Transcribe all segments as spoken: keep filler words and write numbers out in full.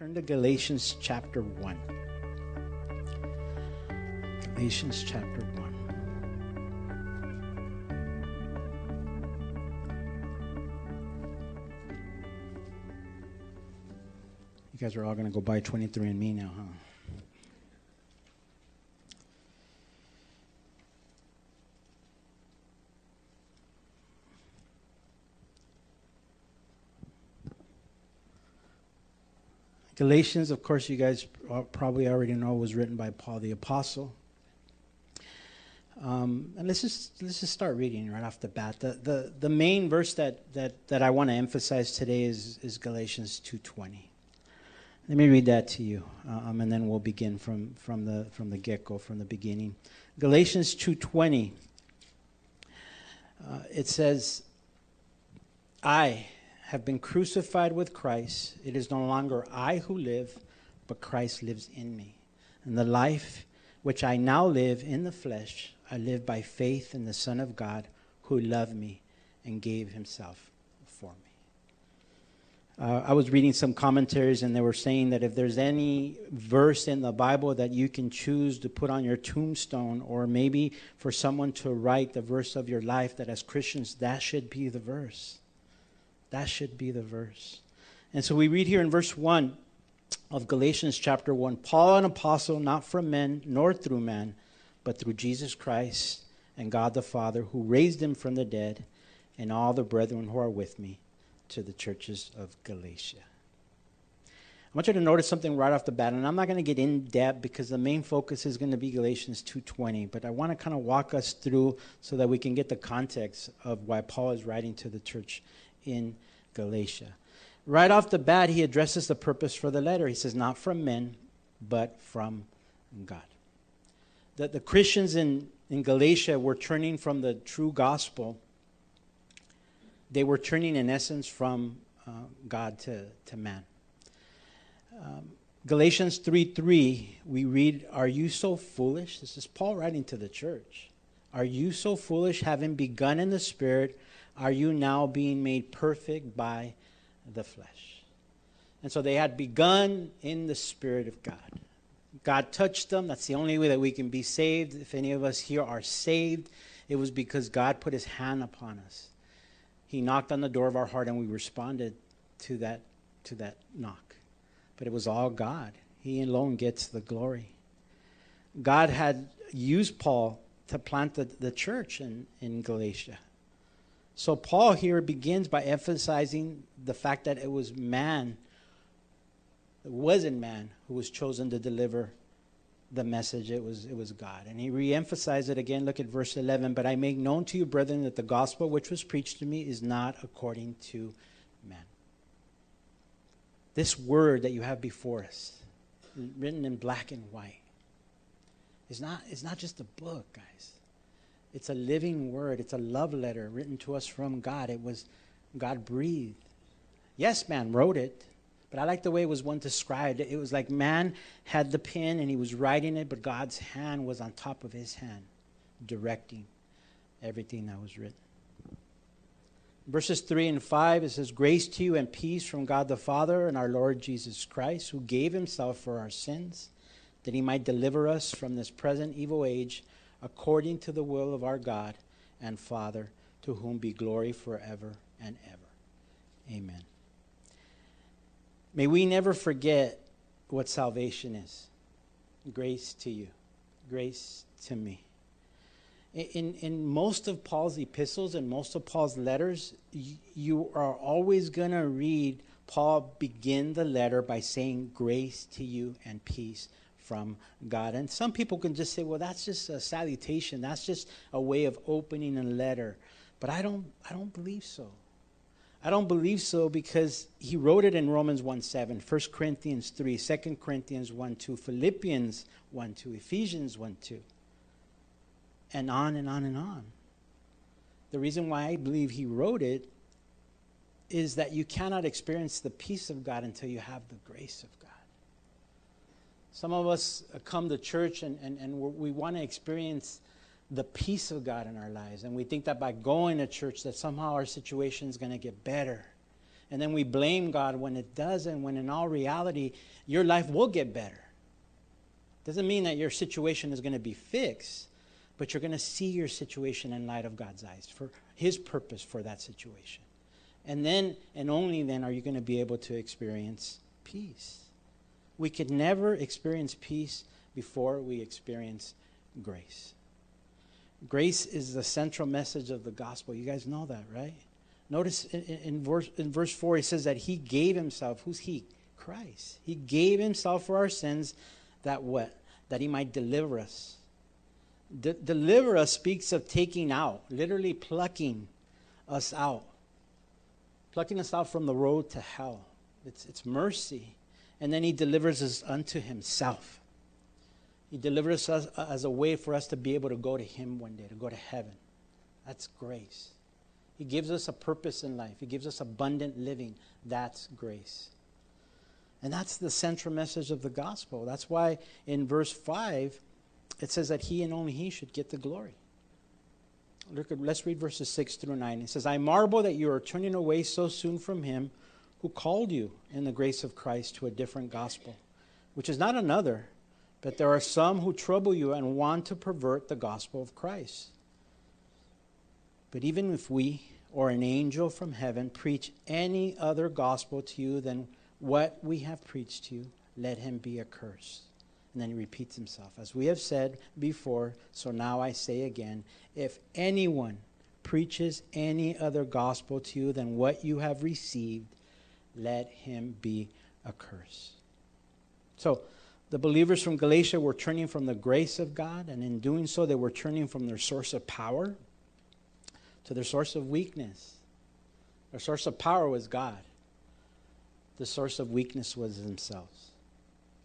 Turn to Galatians chapter one. Galatians chapter one. You guys are all going to go buy twenty-three and me now, huh? Galatians, of course, you guys probably already know, was written by Paul the Apostle. Um, and let's just let's just start reading right off the bat. The the, the main verse that that, that I want to emphasize today is is Galatians two twenty. Let me read that to you, um, and then we'll begin from from the from the get-go, from the beginning. Galatians two twenty. Uh, it says, "I have been crucified with Christ. It is no longer I who live, but Christ lives in me. And the life which I now live in the flesh, I live by faith in the Son of God, who loved me and gave himself for me." Uh, I was reading some commentaries, and they were saying that if there's any verse in the Bible that you can choose to put on your tombstone, or maybe for someone to write the verse of your life, that as Christians, that should be the verse. That should be the verse. And so we read here in verse one of Galatians chapter one, "Paul, an apostle, not from men, nor through man, but through Jesus Christ and God the Father, who raised him from the dead, and all the brethren who are with me, to the churches of Galatia." I want you to notice something right off the bat, and I'm not going to get in depth because the main focus is going to be Galatians two twenty, but I want to kind of walk us through so that we can get the context of why Paul is writing to the church in Galatia. Right off the bat, he addresses the purpose for the letter. He says, not from men, but from God. That the Christians in, in Galatia were turning from the true gospel. They were turning, in essence, from uh, God to, to man. Um, Galatians three three, we read, "Are you so foolish?" This is Paul writing to the church. "Are you so foolish, having begun in the Spirit, are you now being made perfect by the flesh?" And so they had begun in the Spirit of God. God touched them. That's the only way that we can be saved. If any of us here are saved, it was because God put his hand upon us. He knocked on the door of our heart, and we responded to that, to that knock. But it was all God. He alone gets the glory. God had used Paul to plant the, the church in, in Galatia. So Paul here begins by emphasizing the fact that it was man, it wasn't man who was chosen to deliver the message, it was, it was God. And he re-emphasized it again. Look at verse eleven, "But I make known to you, brethren, that the gospel which was preached to me is not according to man." This word that you have before us, written in black and white, is not, it's not just a book, guys. It's a living word. It's a love letter written to us from God. It was God breathed. Yes, man wrote it, but I like the way it was one described. It was like man had the pen and he was writing it, but God's hand was on top of his hand, directing everything that was written. Verses three and five, it says, "Grace to you and peace from God the Father and our Lord Jesus Christ, who gave himself for our sins, that he might deliver us from this present evil age, according to the will of our God and Father, to whom be glory forever and ever. Amen." May we never forget what salvation is. Grace to you. Grace to me. In, in most of Paul's epistles and most of Paul's letters, you, you are always going to read Paul begin the letter by saying grace to you and peace from God. And some people can just say, well, that's just a salutation. That's just a way of opening a letter. But I don't I don't believe so. I don't believe so because he wrote it in Romans one seven, First Corinthians three, Second Corinthians one two, Philippians one two, Ephesians one two, and on and on and on. The reason why I believe he wrote it is that you cannot experience the peace of God until you have the grace of God. Some of us come to church and, and, and we want to experience the peace of God in our lives. And we think that by going to church that somehow our situation is going to get better. and then we blame God when it doesn't, when in all reality, your life will get better. Doesn't mean that your situation is going to be fixed, but you're going to see your situation in light of God's eyes, for His purpose for that situation. And then, and only then, are you going to be able to experience peace. We could never experience peace before we experience grace. Grace is the central message of the gospel. You guys know that, right? Notice in, in, verse, in verse four, he says that He gave Himself. Who's He? Christ. He gave Himself for our sins, that what? That He might deliver us. De- deliver us speaks of taking out, literally plucking us out. Plucking us out from the road to hell. It's, it's mercy. And then He delivers us unto Himself. He delivers us as a way for us to be able to go to Him one day, to go to heaven. That's grace. He gives us a purpose in life. He gives us abundant living. That's grace. And that's the central message of the gospel. That's why in verse five, it says that He and only He should get the glory. Look at, let's read verses six through nine. It says, I marvel that you are turning away so soon from Him who called you in the grace of Christ to a different gospel, which is not another, but there are some who trouble you and want to pervert the gospel of Christ. But even if we or an angel from heaven preach any other gospel to you than what we have preached to you, let him be accursed. And then he repeats himself. As we have said before, so now I say again, if anyone preaches any other gospel to you than what you have received, let him be accursed. So the believers from Galatia were turning from the grace of God, and in doing so, they were turning from their source of power to their source of weakness. Their source of power was God. The source of weakness was themselves.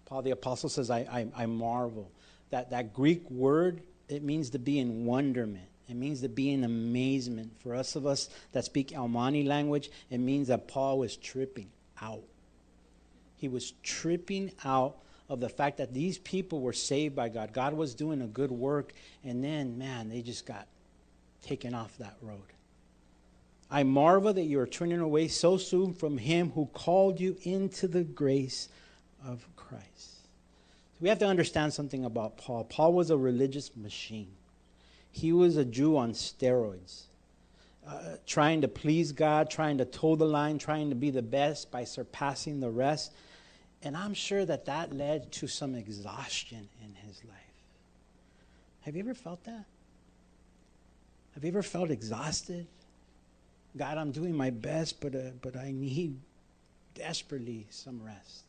Paul the Apostle says, I, I, I marvel. That, that Greek word, it means to be in wonderment. It means to be in amazement. For us of us that speak Almani language, it means that Paul was tripping out. He was tripping out of the fact that these people were saved by God. God was doing a good work, and then, man, they just got taken off that road. I marvel that you are turning away so soon from Him who called you into the grace of Christ. So we have to understand something about Paul. Paul was a religious machine. He was a Jew on steroids, uh, trying to please God, trying to toe the line, trying to be the best by surpassing the rest. And I'm sure that that led to some exhaustion in his life. Have you ever felt that? Have you ever felt exhausted? God, I'm doing my best, but, uh, but I need desperately some rest.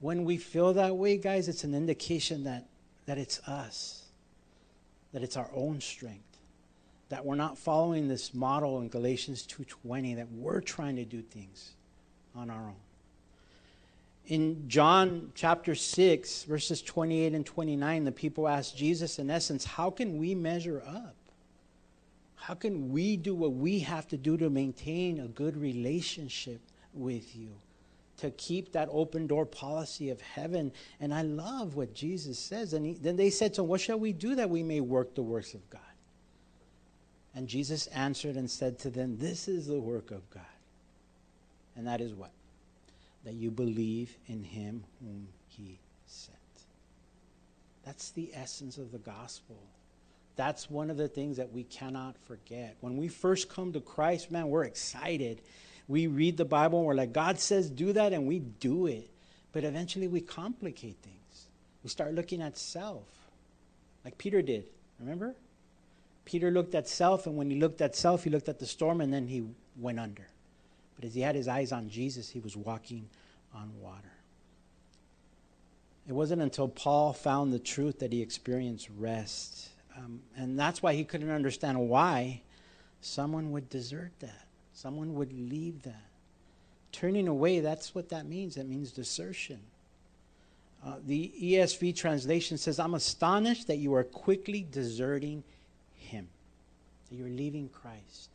When we feel that way, guys, it's an indication that, that it's us, that it's our own strength, that we're not following this model in Galatians two twenty, that we're trying to do things on our own. In John chapter six, verses twenty-eight and twenty-nine, the people asked Jesus, in essence, how can we measure up? How can we do what we have to do to maintain a good relationship with you, to keep that open door policy of heaven? And I love what Jesus says. And he, then they said to him, what shall we do that we may work the works of God? And Jesus answered and said to them, this is the work of God. And that is what? That you believe in Him whom He sent. That's the essence of the gospel. That's one of the things that we cannot forget. When we first come to Christ, man, we're excited. We read the Bible and we're like, God says do that, and we do it. But eventually we complicate things. We start looking at self, like Peter did, remember? Peter looked at self, and when he looked at self, he looked at the storm, and then he went under. But as he had his eyes on Jesus, he was walking on water. It wasn't until Paul found the truth that he experienced rest. Um, and that's why he couldn't understand why someone would desert that. Someone would leave that. Turning away, that's what that means. That means desertion. Uh, the E S V translation says, I'm astonished that you are quickly deserting Him. That you're leaving Christ.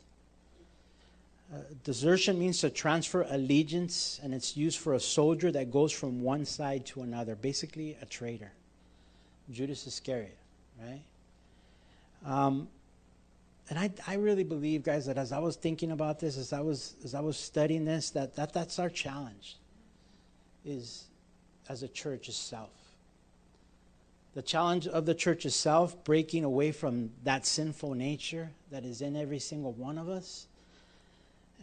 Uh, desertion means to transfer allegiance, and it's used for a soldier that goes from one side to another. Basically, a traitor. Judas Iscariot, right? Um, And I, I really believe, guys, that as I was thinking about this, as I was, as I was studying this, that, that that's our challenge is, as a church, is self. The challenge of the church is self, breaking away from that sinful nature that is in every single one of us.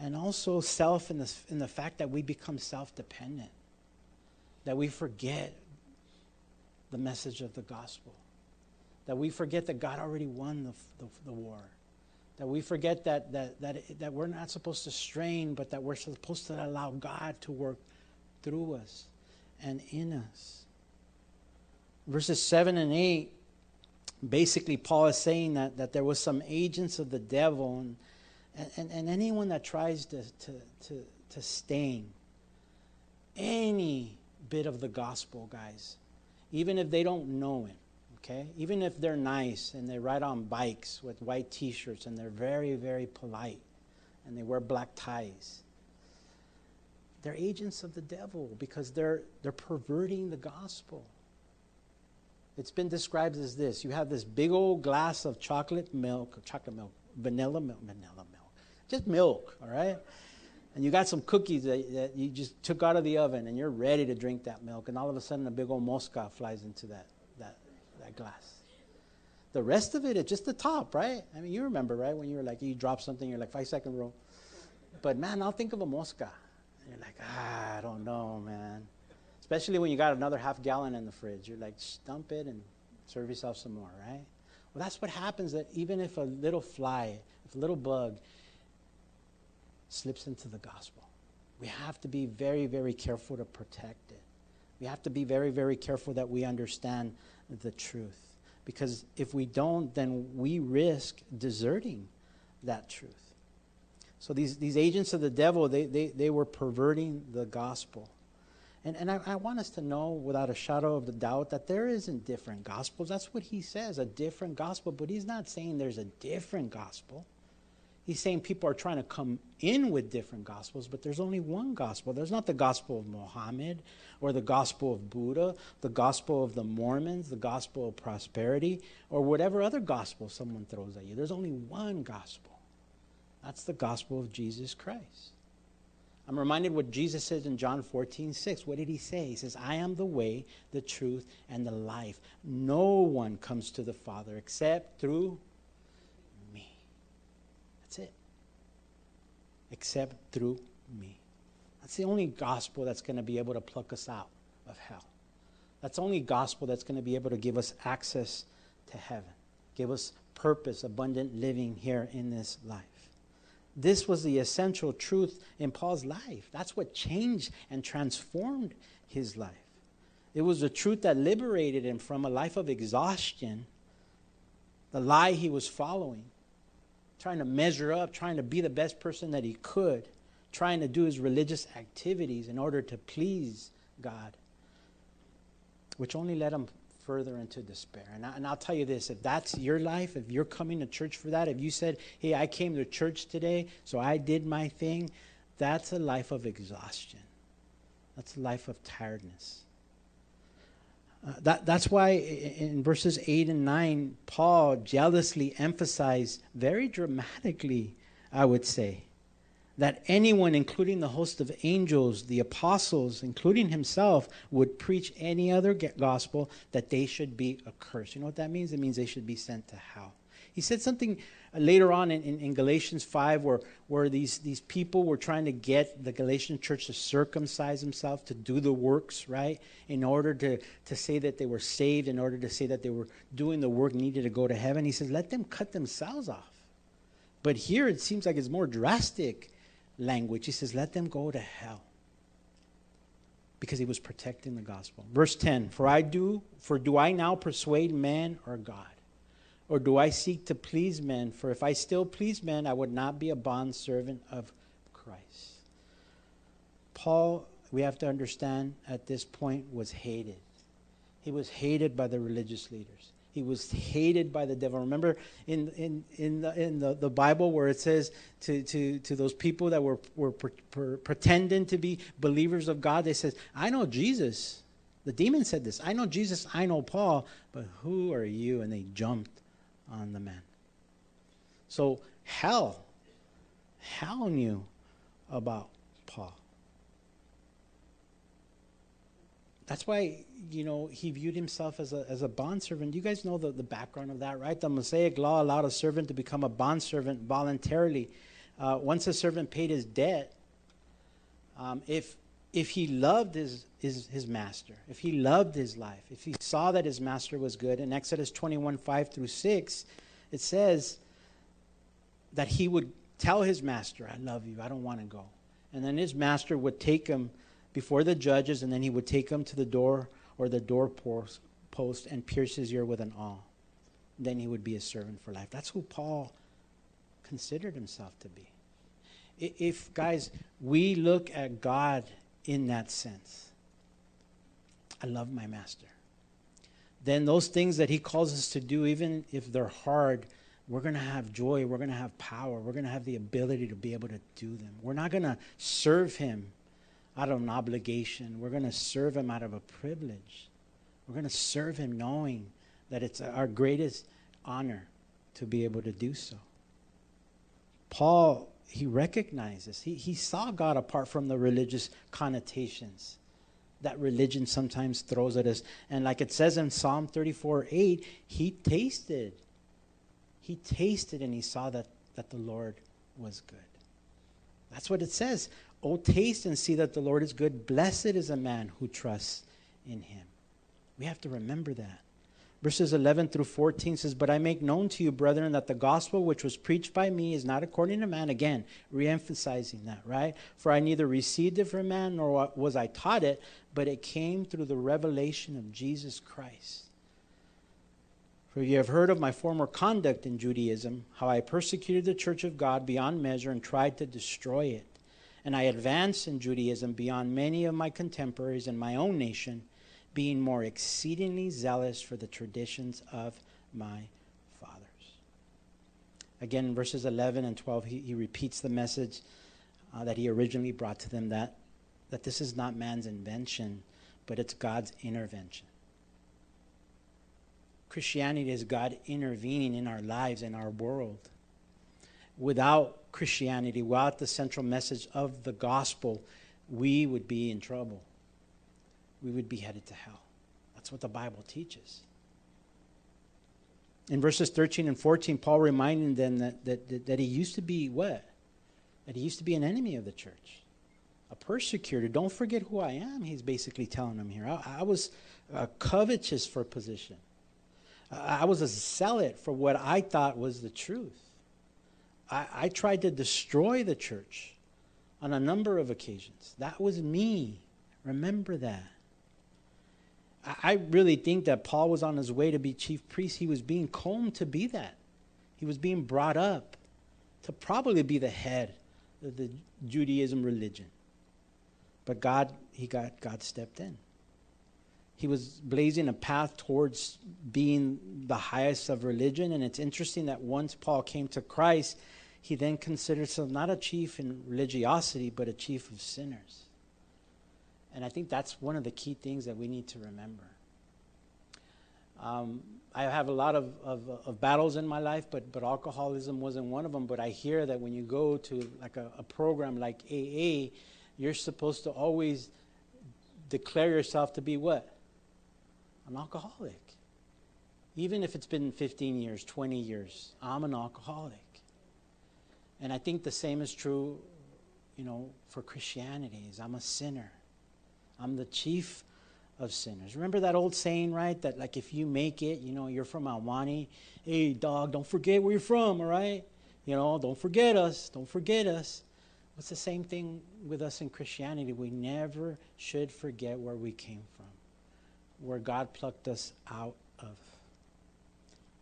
And also self in the, in the fact that we become self-dependent, that we forget the message of the gospel, that we forget that God already won the, the, the war, that we forget that, that, that, that we're not supposed to strain, but that we're supposed to allow God to work through us and in us. Verses seven and eight, basically Paul is saying that, that there was some agents of the devil, and And, and anyone that tries to, to, to, to stain any bit of the gospel, guys, even if they don't know it, okay? Even if they're nice and they ride on bikes with white T-shirts and they're very, very polite and they wear black ties, they're agents of the devil because they're, they're perverting the gospel. It's been described as this. You have this big old glass of chocolate milk, chocolate milk, vanilla milk, vanilla milk. Just milk, all right? And you got some cookies that, that you just took out of the oven, and you're ready to drink that milk. And all of a sudden, a big old mosca flies into that, that, that glass. The rest of it is just the top, right? I mean, you remember, right? When you were like, you drop something, you're like, five-second rule. But, man, I'll think of a mosca. And you're like, ah, I don't know, man. Especially when you got another half gallon in the fridge. You're like, stump it and serve yourself some more, right? Well, that's what happens, that even if a little fly, if a little bug slips into the gospel, we have to be very, very careful to protect it. We have to be very, very careful that we understand the truth. Because if we don't, then we risk deserting that truth. So these, these agents of the devil, they, they, they were perverting the gospel. And, and I, I want us to know without a shadow of a doubt that there isn't different gospels. That's what he says, a different gospel. But he's not saying there's a different gospel. He's saying people are trying to come in with different gospels, but there's only one gospel. There's not the gospel of Muhammad or the gospel of Buddha, the gospel of the Mormons, the gospel of prosperity, or whatever other gospel someone throws at you. There's only one gospel. That's the gospel of Jesus Christ. I'm reminded what Jesus says in John fourteen six. What did he say? He says, I am the way, the truth, and the life. No one comes to the Father except through except through me. That's the only gospel that's going to be able to pluck us out of hell. That's the only gospel that's going to be able to give us access to heaven, give us purpose, abundant living here in this life. This was the essential truth in Paul's life. That's what changed and transformed his life. It was the truth that liberated him from a life of exhaustion, the lie he was following, trying to measure up, trying to be the best person that he could, trying to do his religious activities in order to please God, which only led him further into despair. And, I, and I'll tell you this, if that's your life, if you're coming to church for that, if you said, hey, I came to church today, so I did my thing, that's a life of exhaustion. That's a life of tiredness. Uh, that, that's why in verses eight and nine, Paul jealously emphasized, very dramatically, I would say, that anyone, including the host of angels, the apostles, including himself, would preach any other gospel, that they should be accursed. You know what that means? It means they should be sent to hell. He said something later on in, in, in Galatians five where, where these, these people were trying to get the Galatian church to circumcise themselves, to do the works, right, in order to, to say that they were saved, in order to say that they were doing the work needed to go to heaven. He says, let them cut themselves off. But here it seems like it's more drastic language. He says, let them go to hell. Because he was protecting the gospel. Verse ten, for I do, for do I now persuade man or God? Or do I seek to please men? For if I still please men, I would not be a bondservant of Christ. Paul, we have to understand, at this point was hated. He was hated by the religious leaders. He was hated by the devil. Remember in, in, in, the, in the, the Bible where it says to, to, to those people that were, were pre- pre- pretending to be believers of God, they said, I know Jesus. The demon said this, I know Jesus, I know Paul, but who are you? And they jumped on the man. So hell, hell knew about Paul. That's why, you know, he viewed himself as a, as a bondservant. You guys know the, the background of that, right? The Mosaic law allowed a servant to become a bondservant voluntarily. Uh, once a servant paid his debt, um, if if he loved his, his, his master, if he loved his life, if he saw that his master was good, in Exodus twenty-one, five through six, it says that he would tell his master, I love you, I don't want to go. And then his master would take him before the judges, and then he would take him to the door or the doorpost post and pierce his ear with an awl. Then he would be a servant for life. That's who Paul considered himself to be. If, guys, we look at God in that sense, I love my master, then those things that he calls us to do, even if they're hard, we're going to have joy, we're going to have power, we're going to have the ability to be able to do them. We're not going to serve him out of an obligation. We're going to serve him out of a privilege. We're going to serve him knowing that it's our greatest honor to be able to do so. Paul, he recognizes, he, he saw God apart from the religious connotations that religion sometimes throws at us. And like it says in Psalm thirty-four, eight, he tasted. He tasted and he saw that, that the Lord was good. That's what it says. Oh, taste and see that the Lord is good. Blessed is a man who trusts in him. We have to remember that. Verses eleven through fourteen says, but I make known to you, brethren, that the gospel which was preached by me is not according to man. Again, reemphasizing that, right? For I neither received it from man nor was I taught it, but it came through the revelation of Jesus Christ. For you have heard of my former conduct in Judaism, how I persecuted the church of God beyond measure and tried to destroy it. And I advanced in Judaism beyond many of my contemporaries in my own nation, being more exceedingly zealous for the traditions of my fathers. Again, in verses eleven and twelve, he, he repeats the message uh, that he originally brought to them, that, that this is not man's invention, but it's God's intervention. Christianity is God intervening in our lives, in our world. Without Christianity, without the central message of the gospel, we would be in trouble. We would be headed to hell. That's what the Bible teaches. In verses thirteen and fourteen, Paul reminded them that, that, that he used to be what? That he used to be an enemy of the church, a persecutor. Don't forget who I am, he's basically telling them here. I, I was uh, covetous for position. I, I was a zealot for what I thought was the truth. I, I tried to destroy the church on a number of occasions. That was me. Remember that. I, I really think that Paul was on his way to be chief priest. He was being combed to be that. He was being brought up to probably be the head of the Judaism religion. But God, he got, God stepped in. He was blazing a path towards being the highest of religion. And it's interesting that once Paul came to Christ, he then considered himself not a chief in religiosity, but a chief of sinners. And I think that's one of the key things that we need to remember. Um, I have a lot of, of, of battles in my life, but, but alcoholism wasn't one of them. But I hear that when you go to like a, a program like A A, you're supposed to always declare yourself to be what? An alcoholic. Even if it's been fifteen years, twenty years, I'm an alcoholic. And I think the same is true, you know, for Christianity, is I'm a sinner. I'm the chief of sinners. Remember that old saying, right? That like if you make it, you know, you're from Almani. Hey, dog, don't forget where you're from, all right? You know, don't forget us. Don't forget us. It's the same thing with us in Christianity. We never should forget where we came from, where God plucked us out of.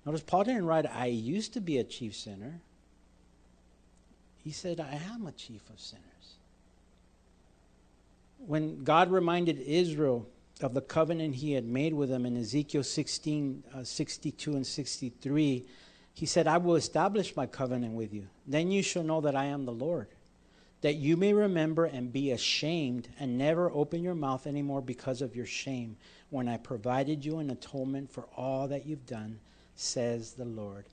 Notice Paul didn't write, I used to be a chief sinner. He said, I am a chief of sinners. When God reminded Israel of the covenant he had made with them in Ezekiel sixteen, sixty-two and sixty-three, he said, I will establish my covenant with you. Then you shall know that I am the Lord, that you may remember and be ashamed and never open your mouth anymore because of your shame, when I provided you an atonement for all that you've done, says the Lord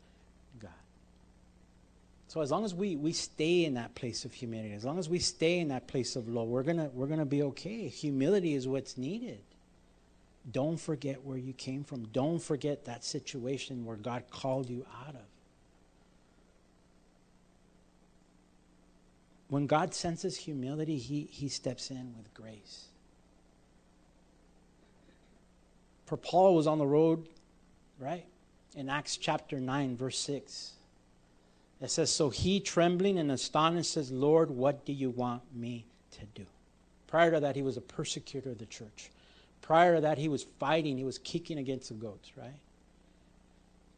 God. So as long as we, we stay in that place of humility, as long as we stay in that place of love, we're gonna we're gonna be okay. Humility is what's needed. Don't forget where you came from. Don't forget that situation where God called you out of. When God senses humility, he, he steps in with grace. For Paul was on the road, right? In Acts chapter nine, verse six. It says, so he, trembling and astonished, says, Lord, what do you want me to do? Prior to that, he was a persecutor of the church. Prior to that, he was fighting. He was kicking against the goats, right?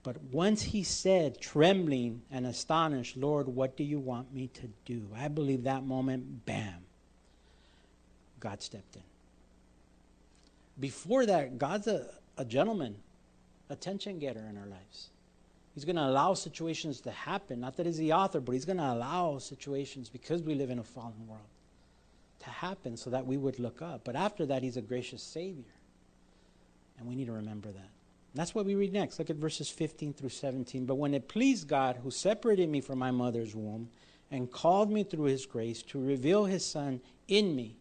But once he said, trembling and astonished, Lord, what do you want me to do? I believe that moment, bam, God stepped in. Before that, God's a, a gentleman, attention getter in our lives. He's going to allow situations to happen. Not that he's the author, but he's going to allow situations, because we live in a fallen world, to happen so that we would look up. But after that, he's a gracious Savior. And we need to remember that. That's what we read next. Look at verses fifteen through seventeen. But when it pleased God, who separated me from my mother's womb and called me through his grace to reveal his Son in me,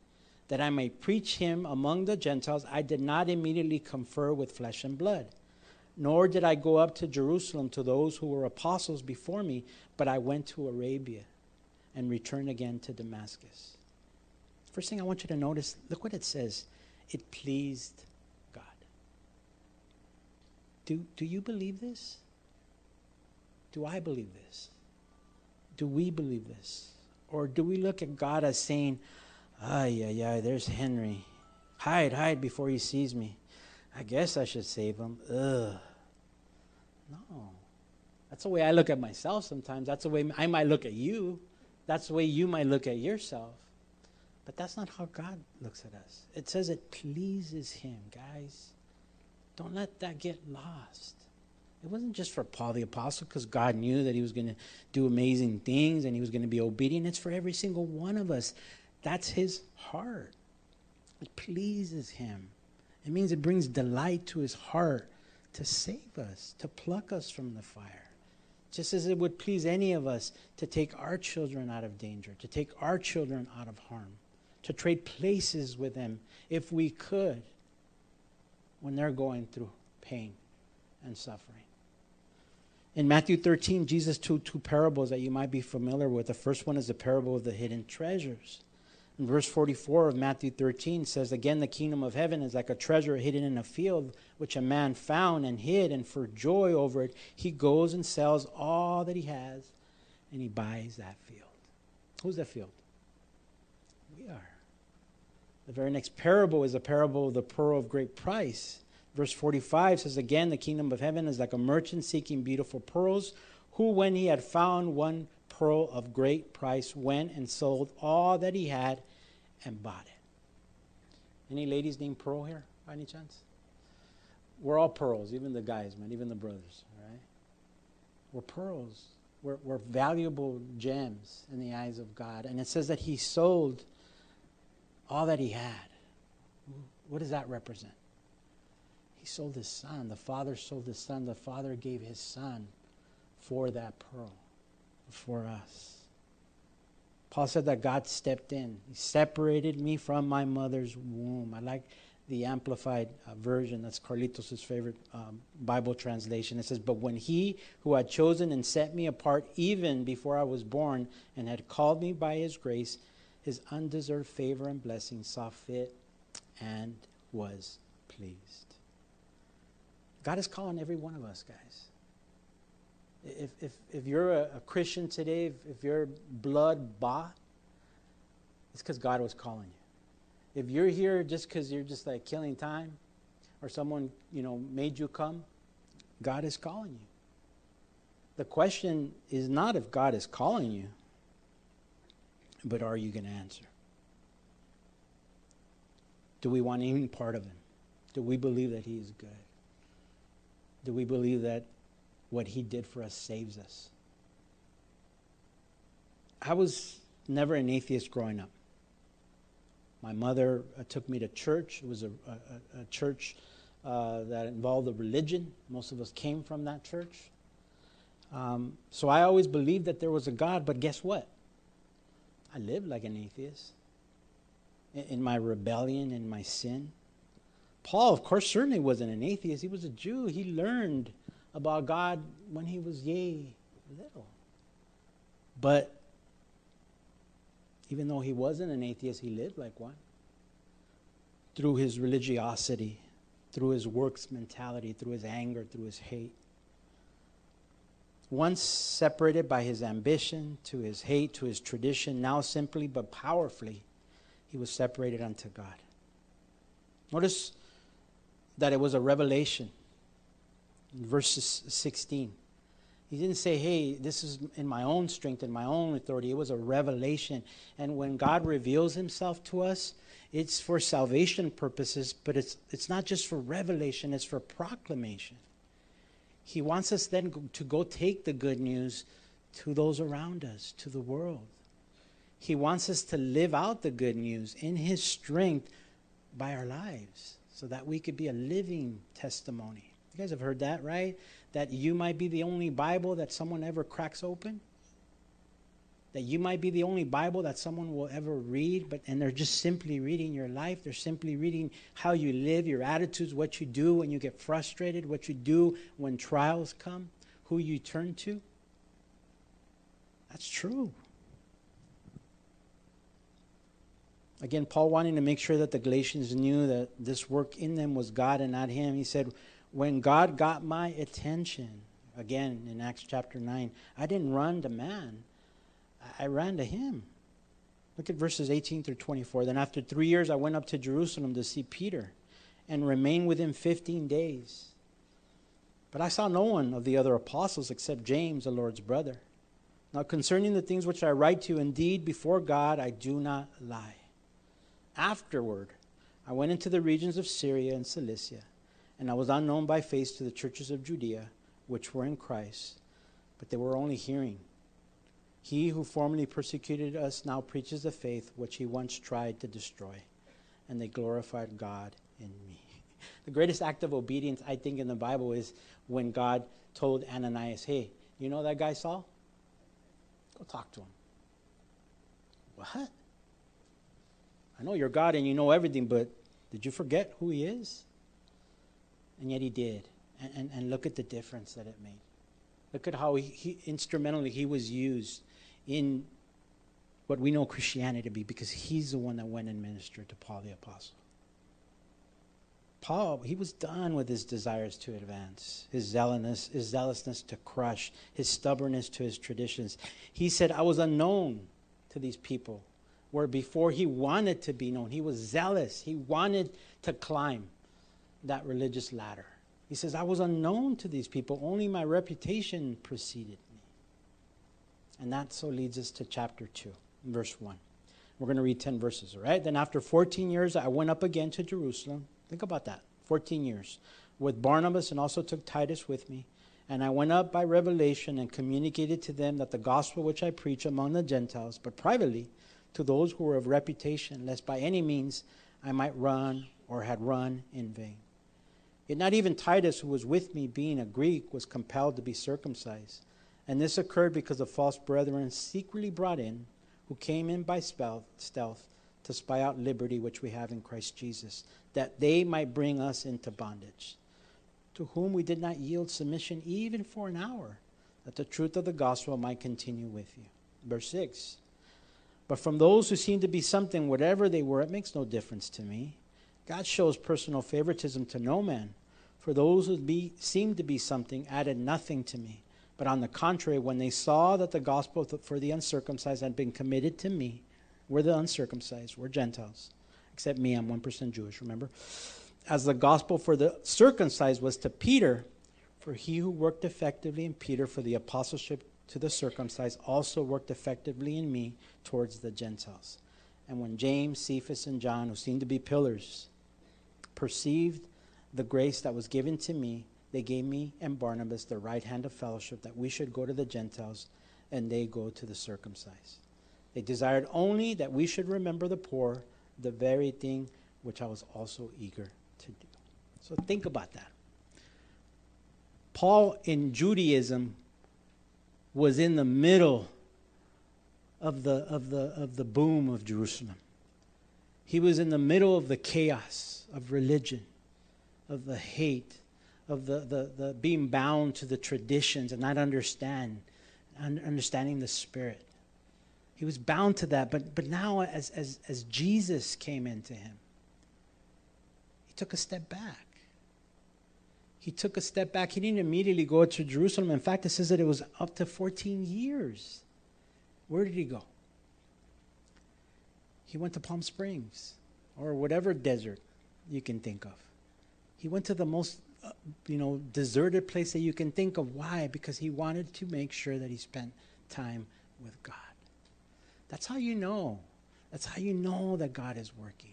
that I may preach him among the Gentiles, I did not immediately confer with flesh and blood. Nor did I go up to Jerusalem to those who were apostles before me, but I went to Arabia and returned again to Damascus. First thing I want you to notice, look what it says. It pleased God. Do, do you believe this? Do I believe this? Do we believe this? Or do we look at God as saying, ah, yeah, yeah, there's Henry. Hide, hide before he sees me. I guess I should save him. Ugh. No. That's the way I look at myself sometimes. That's the way I might look at you. That's the way you might look at yourself. But that's not how God looks at us. It says it pleases him, guys. Don't let that get lost. It wasn't just for Paul the Apostle, because God knew that he was going to do amazing things and he was going to be obedient. It's for every single one of us. That's his heart. It pleases him. It means it brings delight to his heart to save us, to pluck us from the fire. Just as it would please any of us to take our children out of danger, to take our children out of harm, to trade places with them if we could when they're going through pain and suffering. In Matthew thirteen, Jesus told two parables that you might be familiar with. The first one is the parable of the hidden treasures. In verse forty-four of Matthew thirteen says, again, the kingdom of heaven is like a treasure hidden in a field, which a man found and hid, and for joy over it, he goes and sells all that he has, and he buys that field. Who's that field? We are. The very next parable is the parable of the pearl of great price. Verse forty-five says, again, the kingdom of heaven is like a merchant seeking beautiful pearls, who, when he had found one pearl of great price, went and sold all that he had and bought it. Any ladies named Pearl here, by any chance? We're all pearls, even the guys, man, even the brothers, all right? We're pearls. We're, we're valuable gems in the eyes of God. And it says that he sold all that he had. What does that represent? He sold his son. The father sold his son. The father gave his son for that pearl, for us. Paul said that God stepped in. He separated me from my mother's womb. I like the Amplified uh, version. That's Carlitos' favorite um, Bible translation. It says, but when he who had chosen and set me apart even before I was born and had called me by his grace, his undeserved favor and blessing, saw fit and was pleased. God is calling every one of us, guys. If, if, if you're a, a Christian today, if, if you're blood bought, it's because God was calling you. If you're here just because you're just like killing time, or someone, you know, made you come, God is calling you. The question is not if God is calling you, but are you going to answer? Do we want any part of him? Do we believe that he is good? Do we believe that what he did for us saves us? I was never an atheist growing up. My mother uh, took me to church. It was a, a, a church uh, that involved a religion. Most of us came from that church. Um, so I always believed that there was a God, but guess what? I lived like an atheist in, in my rebellion and my sin. Paul, of course, certainly wasn't an atheist. He was a Jew. He learned about God when he was yea little. But even though he wasn't an atheist, he lived like one. Through his religiosity, through his works mentality, through his anger, through his hate. Once separated by his ambition, to his hate, to his tradition, now simply but powerfully, he was separated unto God. Notice that it was a revelation. In verse sixteen. He didn't say, hey, this is in my own strength, in my own authority. It was a revelation. And when God reveals himself to us, it's for salvation purposes, but it's, it's not just for revelation, it's for proclamation. He wants us then to go take the good news to those around us, to the world. He wants us to live out the good news in his strength by our lives so that we could be a living testimony. You guys have heard that, right? That you might be the only Bible that someone ever cracks open. That you might be the only Bible that someone will ever read, but and they're just simply reading your life. They're simply reading how you live, your attitudes, what you do when you get frustrated, what you do when trials come, who you turn to. That's true. Again, Paul wanting to make sure that the Galatians knew that this work in them was God and not him. He said, when God got my attention, again in Acts chapter nine, I didn't run to man. I ran to him. Look at verses eighteen through twenty-four. Then after three years, I went up to Jerusalem to see Peter and remained with him fifteen days. But I saw no one of the other apostles except James, the Lord's brother. Now concerning the things which I write to you, indeed, before God, I do not lie. Afterward, I went into the regions of Syria and Cilicia, and I was unknown by face to the churches of Judea, which were in Christ, but they were only hearing. He who formerly persecuted us now preaches the faith which he once tried to destroy, and they glorified God in me. The greatest act of obedience, I think, in the Bible is when God told Ananias, hey, you know that guy Saul? Go talk to him. What? I know you're God and you know everything, but did you forget who he is? And yet he did. And, and, and look at the difference that it made. Look at how he, he, instrumentally he was used in what we know Christianity to be, because he's the one that went and ministered to Paul the Apostle. Paul, he was done with his desires to advance, his zealousness, his zealousness to crush, his stubbornness to his traditions. He said, I was unknown to these people, where before he wanted to be known. He was zealous. He wanted to climb that religious ladder. He says, I was unknown to these people. Only my reputation preceded me. And that so leads us to chapter two, verse one. We're going to read ten verses, all right? Then after fourteen years, I went up again to Jerusalem. Think about that, fourteen years. With Barnabas, and also took Titus with me. And I went up by revelation and communicated to them that the gospel which I preach among the Gentiles, but privately to those who were of reputation, lest by any means I might run or had run in vain. Yet not even Titus, who was with me, being a Greek, was compelled to be circumcised. And this occurred because of false brethren secretly brought in, who came in by stealth to spy out liberty which we have in Christ Jesus, that they might bring us into bondage, to whom we did not yield submission even for an hour, that the truth of the gospel might continue with you. Verse six. But from those who seemed to be something, whatever they were, it makes no difference to me. God shows personal favoritism to no man. For those who be, seemed to be something added nothing to me. But on the contrary, when they saw that the gospel for the uncircumcised had been committed to me, we're the uncircumcised, we're Gentiles. Except me, I'm one percent Jewish, remember? As the gospel for the circumcised was to Peter, for he who worked effectively in Peter for the apostleship to the circumcised also worked effectively in me towards the Gentiles. And when James, Cephas, and John, who seemed to be pillars, perceived the grace that was given to me, they gave me and Barnabas the right hand of fellowship, that we should go to the Gentiles and they go to the circumcised. They desired only that we should remember the poor, the very thing which I was also eager to do. So think about that. Paul in Judaism was in the middle of the of the of the boom of Jerusalem. He was in the middle of the chaos of religion, of the hate, of the the, the being bound to the traditions and not understand, understanding the Spirit. He was bound to that, but but now as as as Jesus came into him, he took a step back. He took a step back. He didn't immediately go to Jerusalem. In fact, it says that it was up to fourteen years. Where did he go? He went to Palm Springs or whatever desert you can think of. He went to the most, uh, you know, deserted place that you can think of. Why? Because he wanted to make sure that he spent time with God. That's how you know. That's how you know that God is working.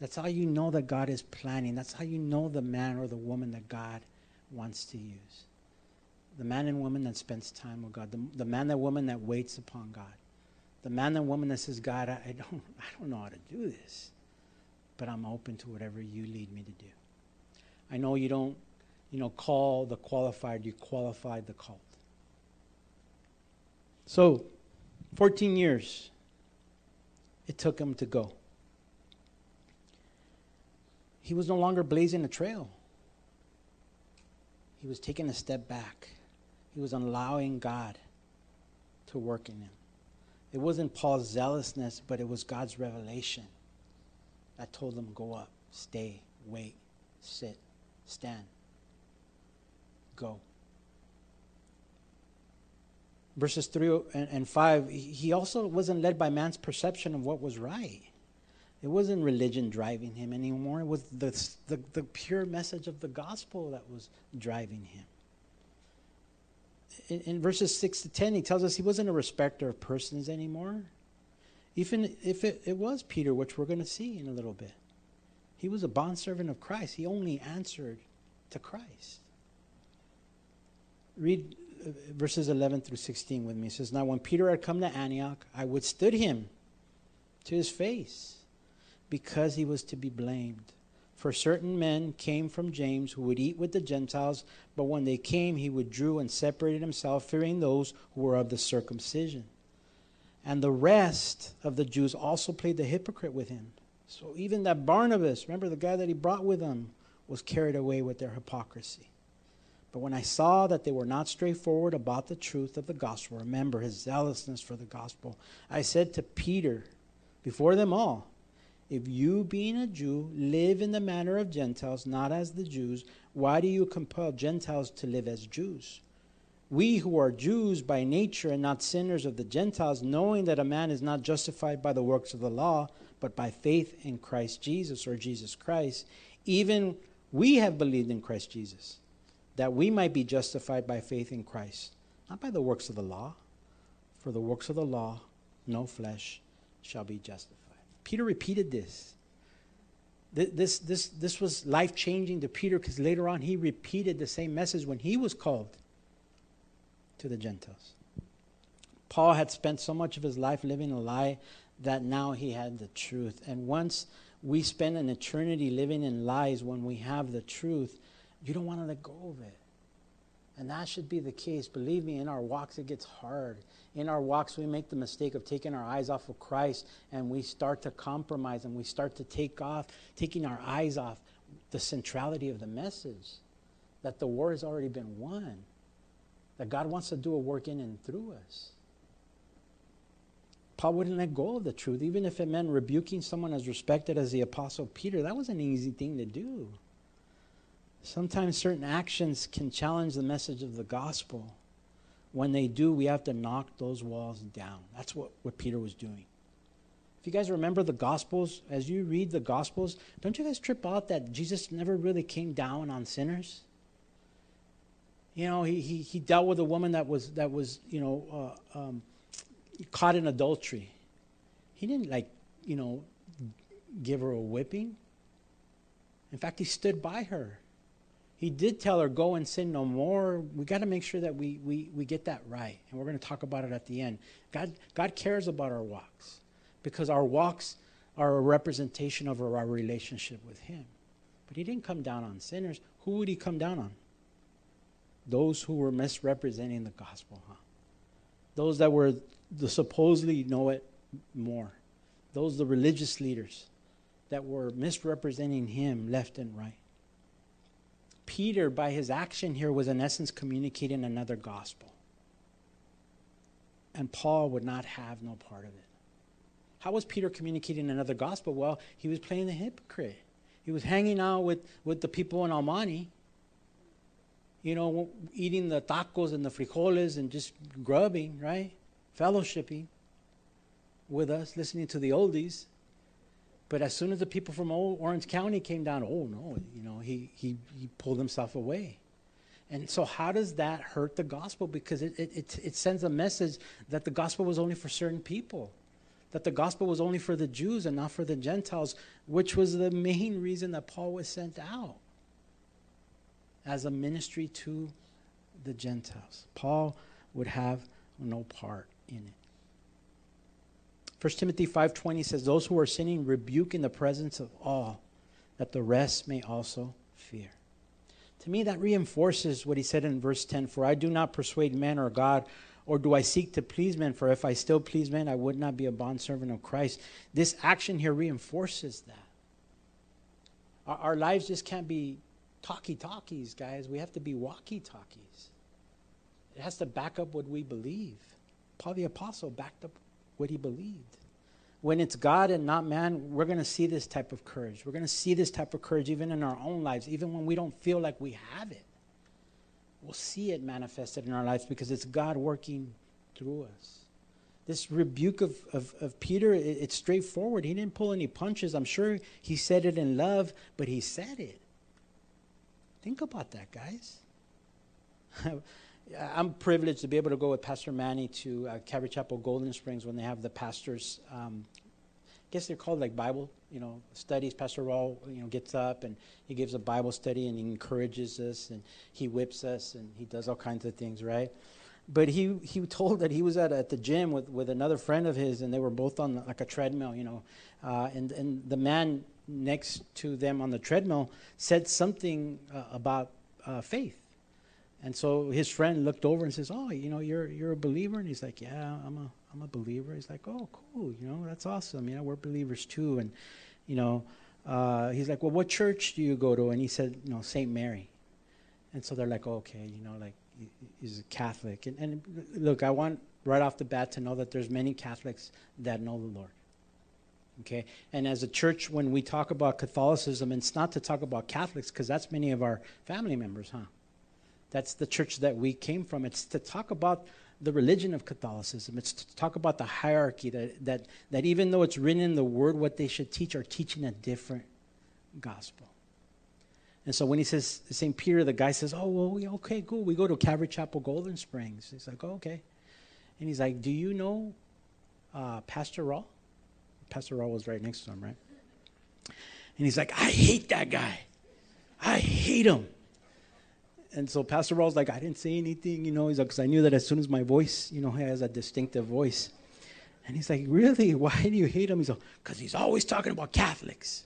That's how you know that God is planning. That's how you know the man or the woman that God wants to use. The man and woman that spends time with God. The, the man and woman that waits upon God. The man and woman that says, God, I, I don't, I don't know how to do this, but I'm open to whatever you lead me to do. I know you don't, you know, call the qualified. You qualified the called. So, fourteen years it took him to go. He was no longer blazing a trail. He was taking a step back. He was allowing God to work in him. It wasn't Paul's zealousness, but it was God's revelation that told him, go up, stay, wait, sit, stand, go. Verses three and five, he also wasn't led by man's perception of what was right. It wasn't religion driving him anymore. It was the, the, the pure message of the gospel that was driving him. In, in verses six to ten, he tells us he wasn't a respecter of persons anymore. Even if it, it was Peter, which we're going to see in a little bit. He was a bondservant of Christ. He only answered to Christ. Read verses eleven through sixteen with me. It says, now when Peter had come to Antioch, I withstood him to his face, because he was to be blamed. For certain men came from James who would eat with the Gentiles, but when they came he withdrew and separated himself, fearing those who were of the circumcision. And the rest of the Jews also played the hypocrite with him. So even that Barnabas, remember the guy that he brought with him, was carried away with their hypocrisy. But when I saw that they were not straightforward about the truth of the gospel, remember his zealousness for the gospel, I said to Peter, before them all, if you, being a Jew, live in the manner of Gentiles, not as the Jews, why do you compel Gentiles to live as Jews? We who are Jews by nature and not sinners of the Gentiles, knowing that a man is not justified by the works of the law, but by faith in Christ Jesus, or Jesus Christ, even we have believed in Christ Jesus, that we might be justified by faith in Christ, not by the works of the law. For the works of the law, no flesh shall be justified. Peter repeated this. This, this, this was life-changing to Peter, because later on he repeated the same message when he was called to the Gentiles. Paul had spent so much of his life living a lie that now he had the truth. And once we spend an eternity living in lies, when we have the truth, you don't want to let go of it. And that should be the case. Believe me, in our walks it gets hard. In our walks, we make the mistake of taking our eyes off of Christ, and we start to compromise, and we start to take off, taking our eyes off the centrality of the message, that the war has already been won, that God wants to do a work in and through us. Paul wouldn't let go of the truth, even if it meant rebuking someone as respected as the Apostle Peter. That was an easy thing to do. Sometimes certain actions can challenge the message of the gospel. When they do, we have to knock those walls down. That's what, what Peter was doing. If you guys remember the Gospels, as you read the Gospels, don't you guys trip out that Jesus never really came down on sinners? You know, he he, he dealt with a woman that was, that was you know, uh, um, caught in adultery. He didn't, like, you know, give her a whipping. In fact, he stood by her. He did tell her, go and sin no more. We got to make sure that we, we, we get that right. And we're going to talk about it at the end. God, God cares about our walks, because our walks are a representation of our relationship with him. But he didn't come down on sinners. Who would he come down on? Those who were misrepresenting the gospel, huh? Those that were the supposedly know it more. Those the religious leaders that were misrepresenting him left and right. Peter, by his action here, was in essence communicating another gospel. And Paul would not have no part of it. How was Peter communicating another gospel? Well, he was playing the hypocrite. He was hanging out with, with the people in Almani, you know, eating the tacos and the frijoles and just grubbing, right? Fellowshipping with us, listening to the oldies. But as soon as the people from Orange County came down, oh, no, you know, he, he, he pulled himself away. And so how does that hurt the gospel? Because it, it, it sends a message that the gospel was only for certain people, that the gospel was only for the Jews and not for the Gentiles, which was the main reason that Paul was sent out as a ministry to the Gentiles. Paul would have no part in it. First Timothy five twenty says, those who are sinning rebuke in the presence of all, that the rest may also fear. To me, that reinforces what he said in verse ten, for I do not persuade men or God, or do I seek to please men? For if I still please men, I would not be a bondservant of Christ. This action here reinforces that. Our, our lives just can't be talkie-talkies, guys. We have to be walkie-talkies. It has to back up what we believe. Paul the Apostle backed up what he believed. When it's God and not man, we're going to see this type of courage. We're going to see this type of courage even in our own lives, even when we don't feel like we have it. We'll see it manifested in our lives because it's God working through us. This rebuke of, of, of Peter, it, it's straightforward. He didn't pull any punches. I'm sure he said it in love, but he said it. Think about that, guys. I'm privileged to be able to go with Pastor Manny to uh, Calvary Chapel Golden Springs when they have the pastors. Um, I guess they're called like Bible, you know, studies. Pastor Raul, you know, gets up and he gives a Bible study and he encourages us and he whips us and he does all kinds of things, right? But he, he told that he was at, at the gym with, with another friend of his, and they were both on like a treadmill, you know, uh, and and the man next to them on the treadmill said something uh, about uh, faith. And so his friend looked over and says, oh, you know, you're you're a believer? And he's like, yeah, I'm a I'm a believer. He's like, oh, cool, you know, that's awesome. You know, we're believers too. And, you know, uh, he's like, well, what church do you go to? And he said, you know, Saint Mary. And so they're like, oh, okay, you know, like he's a Catholic. And, and look, I want right off the bat to know that there's many Catholics that know the Lord. Okay, and as a church, when we talk about Catholicism, it's not to talk about Catholics because that's many of our family members, huh? That's the church that we came from. It's to talk about the religion of Catholicism. It's to talk about the hierarchy, that that, that even though it's written in the Word, what they should teach are teaching a different gospel. And so when he says Saint Peter, the guy says, oh, well, we, okay, cool. We go to Calvary Chapel Golden Springs. He's like, oh, okay. And he's like, do you know uh, Pastor Raul? Pastor Raul was right next to him, right? And he's like, I hate that guy. I hate him. And so Pastor Raul's like, I didn't say anything, you know. He's like, because I knew that as soon as my voice, you know, he has a distinctive voice. And he's like, really? Why do you hate him? He's like, because he's always talking about Catholics.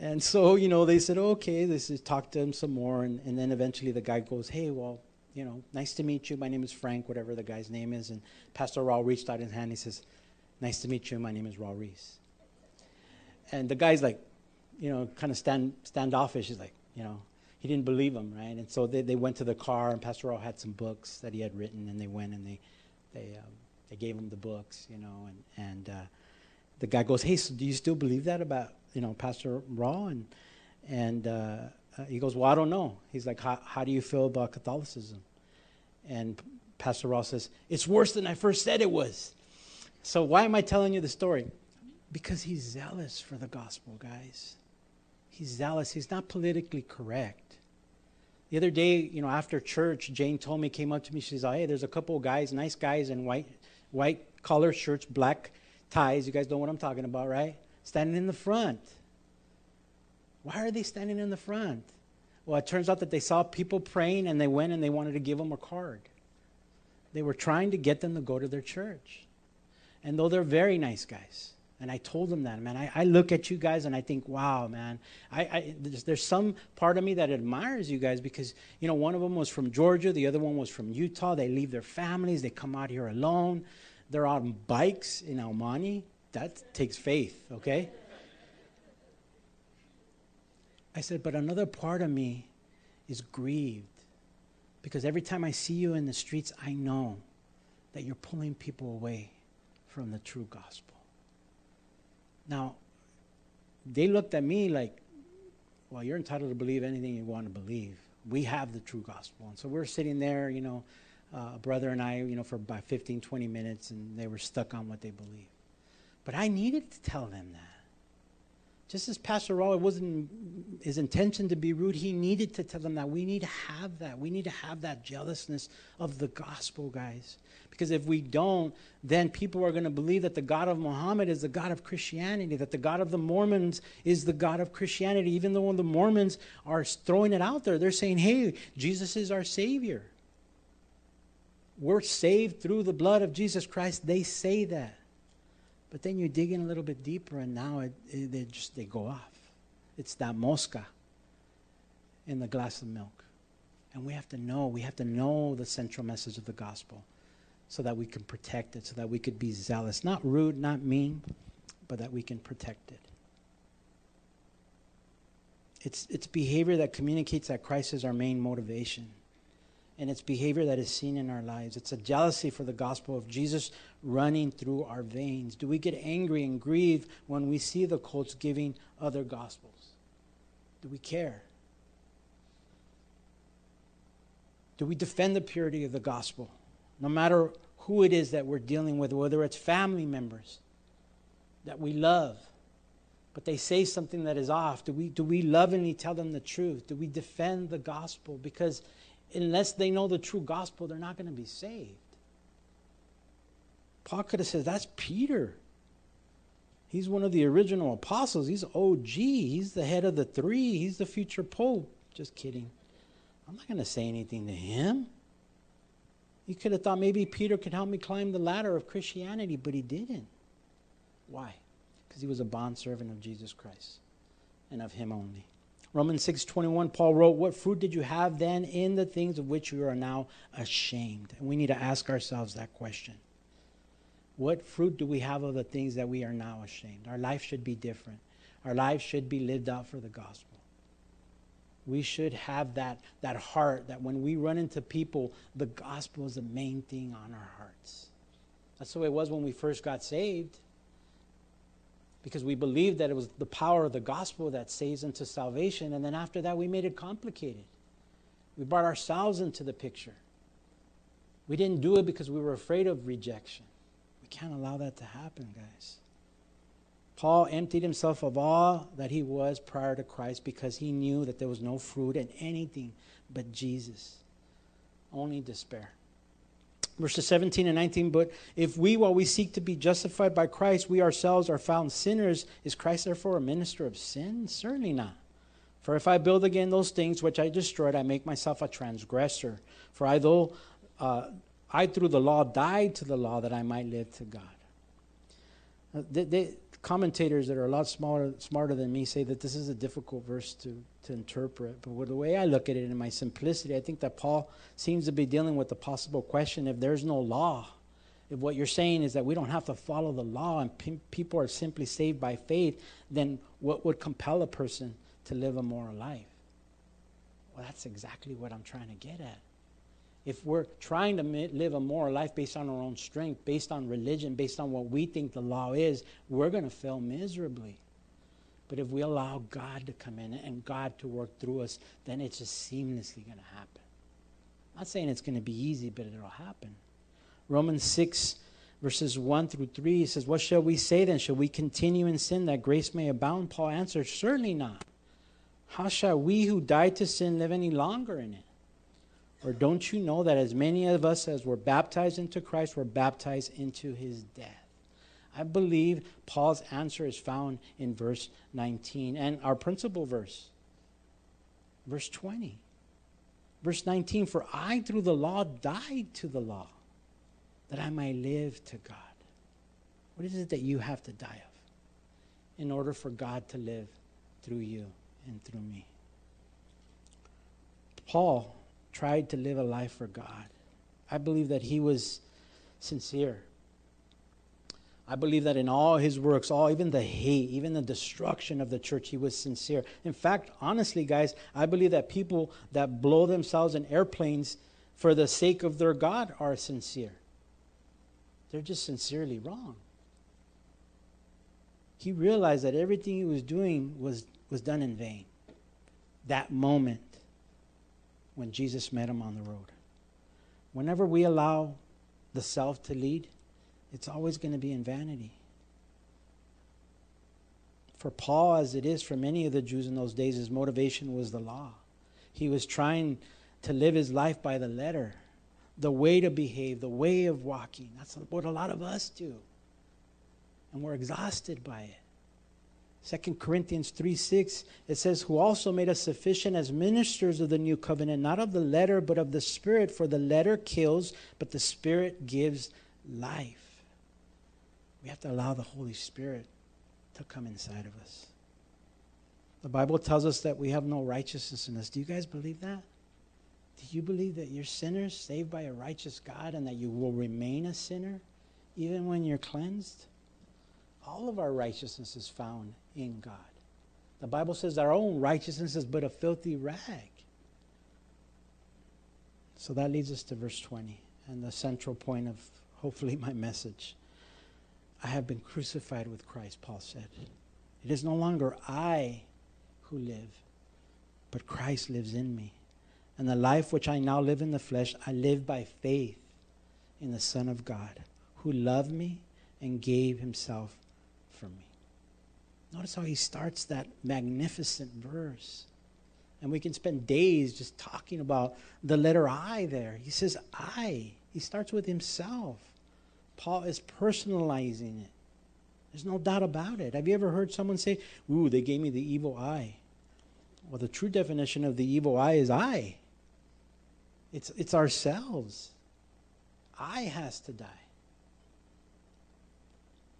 And so, you know, they said, okay, let's talk to him some more. And, and then eventually the guy goes, hey, well, you know, nice to meet you. My name is Frank, whatever the guy's name is. And Pastor Raul reached out his hand. He says, nice to meet you. My name is Raul Reese. And the guy's like, you know, kind of stand standoffish. He's like, you know. He didn't believe him, right? And so they, they went to the car, and Pastor Raul had some books that he had written, and they went and they they um, they gave him the books, you know. And and uh, the guy goes, hey, so do you still believe that about, you know, Pastor Raul? And and uh, uh, he goes, well, I don't know. He's like, how how do you feel about Catholicism? And Pastor Raul says, it's worse than I first said it was. So why am I telling you the story? Because he's zealous for the gospel, guys. He's zealous. He's not politically correct. The other day, you know, after church, Jane told me, came up to me, she says, hey, there's a couple of guys, nice guys in white white collar shirts, black ties. You guys know what I'm talking about, right? Standing in the front. Why are they standing in the front? Well, it turns out that they saw people praying, and they went and they wanted to give them a card. They were trying to get them to go to their church. And though they're very nice guys, And I told them that, man. I, I look at you guys and I think, wow, man. I, I there's, there's some part of me that admires you guys because, you know, one of them was from Georgia. The other one was from Utah. They leave their families. They come out here alone. They're on bikes in Almani. That takes faith, okay? I said, but another part of me is grieved because every time I see you in the streets, I know that you're pulling people away from the true gospel. Now, they looked at me like, well, you're entitled to believe anything you want to believe. We have the true gospel. And so we're sitting there, you know, uh, brother and I, you know, for about fifteen, twenty minutes, and they were stuck on what they believe. But I needed to tell them that. Just as Pastor Raul, it wasn't his intention to be rude, he needed to tell them that. We need to have that. We need to have that jealousness of the gospel, guys. Because if we don't, then people are going to believe that the God of Muhammad is the God of Christianity, that the God of the Mormons is the God of Christianity, even though the Mormons are throwing it out there. They're saying, hey, Jesus is our Savior. We're saved through the blood of Jesus Christ. They say that. But then you dig in a little bit deeper, and now it, it, they just they go off. It's that mosca in the glass of milk. And we have to know. We have to know the central message of the gospel so that we can protect it, so that we could be zealous. Not rude, not mean, but that we can protect it. It's, it's behavior that communicates that Christ is our main motivation. And it's behavior that is seen in our lives. It's a jealousy for the gospel of Jesus running through our veins. Do we get angry and grieve when we see the cults giving other gospels? Do we care? Do we defend the purity of the gospel? No matter who it is that we're dealing with, whether it's family members that we love, but they say something that is off, do we, do we lovingly tell them the truth? Do we defend the gospel? Because unless they know the true gospel, they're not going to be saved. Paul could have said, that's Peter. He's one of the original apostles. He's O G. He's the head of the three. He's the future pope. Just kidding. I'm not going to say anything to him. He could have thought maybe Peter could help me climb the ladder of Christianity, but he didn't. Why? Because he was a bondservant of Jesus Christ and of him only. Romans six twenty-one, Paul wrote, what fruit did you have then in the things of which you are now ashamed? And we need to ask ourselves that question. What fruit do we have of the things that we are now ashamed? Our life should be different. Our life should be lived out for the gospel. We should have that, that heart that when we run into people, the gospel is the main thing on our hearts. That's the way it was when we first got saved. Because we believed that it was the power of the gospel that saves into salvation. And then after that, we made it complicated. We brought ourselves into the picture. We didn't do it because we were afraid of rejection. We can't allow that to happen, guys. Paul emptied himself of all that he was prior to Christ because he knew that there was no fruit in anything but Jesus. Only despair. Verses seventeen and nineteen, but if we, while we seek to be justified by Christ, we ourselves are found sinners, is Christ therefore a minister of sin? Certainly not. For if I build again those things which I destroyed, I make myself a transgressor. For I, though, uh, I through the law died to the law that I might live to God. Uh, they, they, commentators that are a lot smaller, smarter than me say that this is a difficult verse to to interpret. But with the way I look at it in my simplicity, I think that Paul seems to be dealing with the possible question, if there's no law, if what you're saying is that we don't have to follow the law and pe- people are simply saved by faith, then what would compel a person to live a moral life? Well, that's exactly what I'm trying to get at. If we're trying to mi- live a moral life based on our own strength, based on religion, based on what we think the law is, we're going to fail miserably. But if we allow God to come in and God to work through us, then it's just seamlessly going to happen. I'm not saying it's going to be easy, but it'll happen. Romans six, verses one through three says, what shall we say then? Shall we continue in sin that grace may abound? Paul answered, certainly not. How shall we who died to sin live any longer in it? Or don't you know that as many of us as were baptized into Christ were baptized into his death? I believe Paul's answer is found in verse nineteen and our principal verse, verse twenty. Verse nineteen, for I through the law died to the law that I might live to God. What is it that you have to die of? in order for God to live through you and through me. Paul tried to live a life for God. I believe that he was sincere. I believe that in all his works, all, even the hate, even the destruction of the church, he was sincere. In fact, honestly, guys, I believe that people that blow themselves in airplanes for the sake of their God are sincere. They're just sincerely wrong. He realized that everything he was doing was, was done in vain. That moment when Jesus met him on the road. Whenever we allow the self to lead, it's always going to be in vanity. For Paul, as it is for many of the Jews in those days, his motivation was the law. He was trying to live his life by the letter, the way to behave, the way of walking. That's what a lot of us do. And we're exhausted by it. Second Corinthians three six, it says, who also made us sufficient as ministers of the new covenant, not of the letter, but of the Spirit. For the letter kills, but the Spirit gives life. We have to allow the Holy Spirit to come inside of us. The Bible tells us that we have no righteousness in us. Do you guys believe that? Do you believe that you're sinners saved by a righteous God and that you will remain a sinner even when you're cleansed? All of our righteousness is found in God. The Bible says our own righteousness is but a filthy rag. So that leads us to verse twenty and the central point of hopefully my message. I have been crucified with Christ, Paul said. It is no longer I who live, but Christ lives in me. And the life which I now live in the flesh, I live by faith in the Son of God, who loved me and gave himself for me. Notice how he starts that magnificent verse. And we can spend days just talking about the letter I there. He says I. He starts with himself. Paul is personalizing it. There's no doubt about it. Have you ever heard someone say, ooh, they gave me the evil eye? Well, the true definition of the evil eye is I. It's, it's ourselves. I has to die.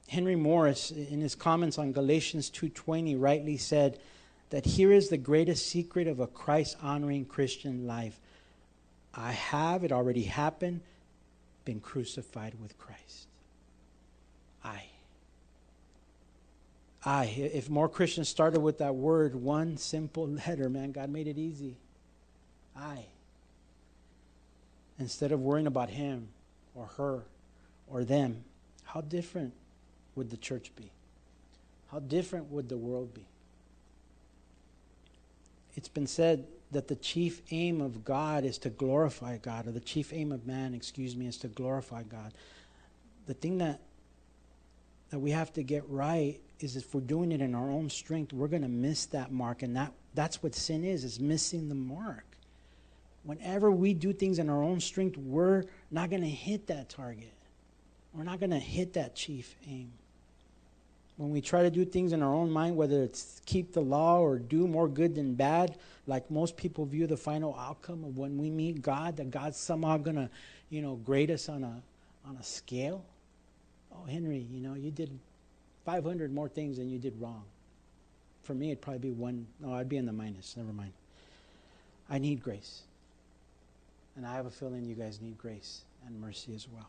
Henry Morris, in his comments on Galatians two twenty, rightly said that here is the greatest secret of a Christ-honoring Christian life. I have, it already happened, been crucified with Christ. I. I. If more Christians started with that word, one simple letter, man, God made it easy. I. Instead of worrying about him or her or them, how different would the church be? How different would the world be? It's been said that the chief aim of God is to glorify God, or the chief aim of man, excuse me, is to glorify God. The thing that that we have to get right is if we're doing it in our own strength, we're going to miss that mark, and that, that's what sin is, is missing the mark. Whenever we do things in our own strength, we're not going to hit that target. We're not going to hit that chief aim. When we try to do things in our own mind, whether it's keep the law or do more good than bad, like most people view the final outcome of when we meet God, that God's somehow going to, you know, grade us on a on a scale. Oh, Henry, you know, you did five hundred more things than you did wrong. For me, it'd probably be one. No, I'd be in the minus. Never mind. I need grace. And I have a feeling you guys need grace and mercy as well.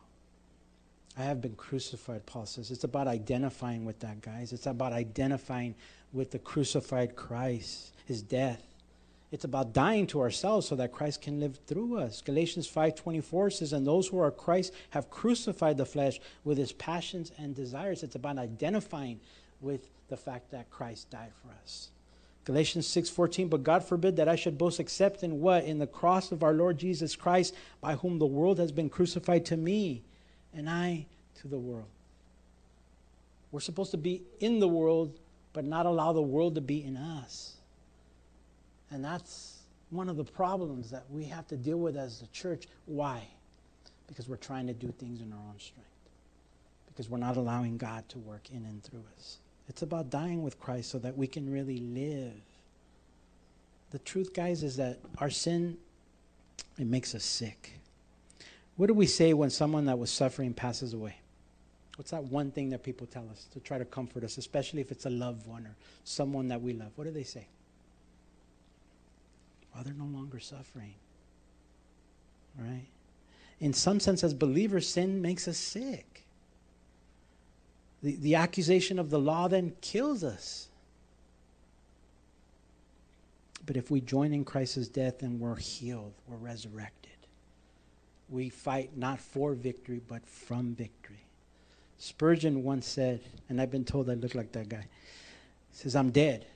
I have been crucified, Paul says. It's about identifying with that, guys. It's about identifying with the crucified Christ, his death. It's about dying to ourselves so that Christ can live through us. Galatians five twenty-four says, and those who are Christ have crucified the flesh with his passions and desires. It's about identifying with the fact that Christ died for us. Galatians six fourteen, but God forbid that I should boast except in what? In the cross of our Lord Jesus Christ, by whom the world has been crucified to me, and I to the world. We're supposed to be in the world, but not allow the world to be in us. And that's one of the problems that we have to deal with as the church. Why? Because we're trying to do things in our own strength. Because we're not allowing God to work in and through us. It's about dying with Christ so that we can really live. The truth, guys, is that our sin, it makes us sick. What do we say when someone that was suffering passes away? What's that one thing that people tell us to try to comfort us, especially if it's a loved one or someone that we love? What do they say? Well, they're no longer suffering. Right? In some sense, as believers, sin makes us sick. The, the accusation of the law then kills us. But if we join in Christ's death, then we're healed, we're resurrected. We fight not for victory, but from victory. Spurgeon once said, and I've been told I look like that guy, he says, I'm dead.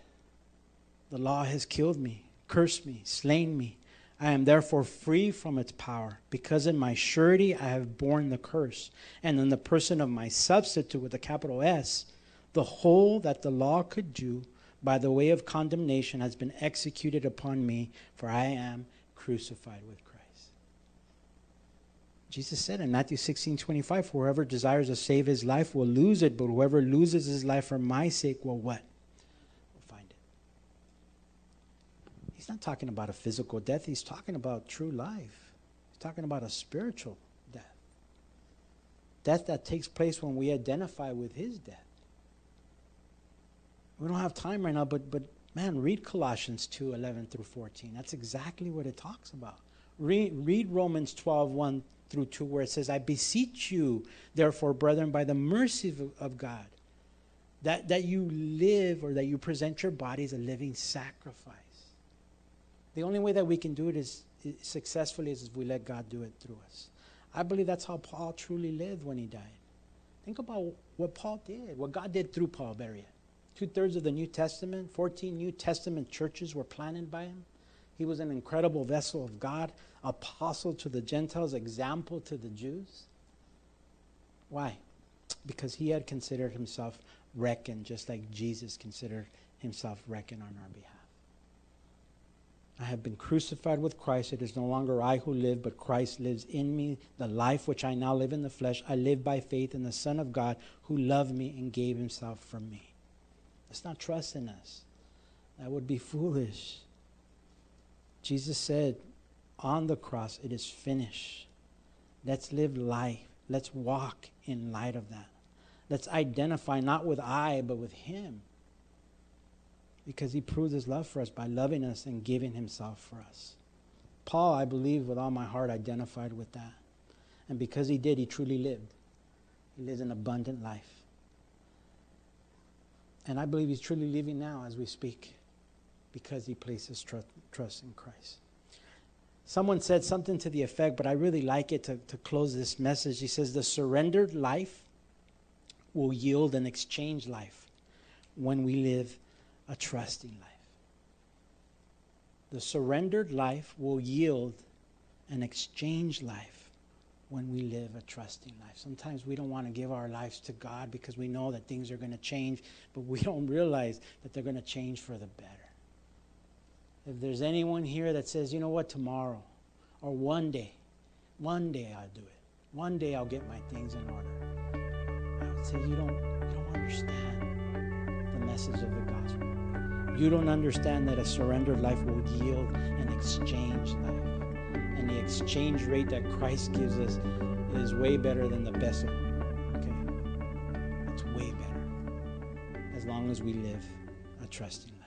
The law has killed me, cursed me, slain me. I am therefore free from its power, because in my surety I have borne the curse, and in the person of my substitute with a capital S, the whole that the law could do by the way of condemnation has been executed upon me, for I am crucified with Christ. Jesus said in Matthew sixteen twenty-five, whoever desires to save his life will lose it, but whoever loses his life for my sake will what? Will find it. He's not talking about a physical death. He's talking about true life. He's talking about a spiritual death. Death that takes place when we identify with his death. We don't have time right now, but, but man, read Colossians two eleven through fourteen. That's exactly what it talks about. Read, read Romans twelve one through two, where it says, I beseech you, therefore, brethren, by the mercy of, of God, that, that you live, or that you present your bodies a living sacrifice. The only way that we can do it is, is successfully is if we let God do it through us. I believe that's how Paul truly lived when he died. Think about what Paul did, what God did through Paul, bury it. Two-thirds of the New Testament, fourteen New Testament churches were planted by him. He was an incredible vessel of God, apostle to the Gentiles, example to the Jews. Why? Because he had considered himself reckoned, just like Jesus considered himself reckoned on our behalf. I have been crucified with Christ. It is no longer I who live, but Christ lives in me. The life which I now live in the flesh, I live by faith in the Son of God, who loved me and gave himself for me. Let's not trust in us. That would be foolish. Jesus said on the cross, it is finished. Let's live life. Let's walk in light of that. Let's identify not with I, but with him. Because he proved his love for us by loving us and giving himself for us. Paul, I believe with all my heart, identified with that. And because he did, he truly lived. He lives an abundant life. And I believe he's truly living now as we speak, because he places trust, trust in Christ. Someone said something to the effect, but I really like it to, to close this message. He says, the surrendered life will yield an exchange life when we live a trusting life. The surrendered life will yield an exchange life when we live a trusting life. Sometimes we don't want to give our lives to God because we know that things are going to change, but we don't realize that they're going to change for the better. If there's anyone here that says, you know what, tomorrow or one day, one day I'll do it. One day I'll get my things in order. I would say you don't, you don't understand the message of the gospel. You don't understand that a surrendered life will yield an exchange life. And the exchange rate that Christ gives us is way better than the best of it. Okay? It's way better. As long as we live a trusting life.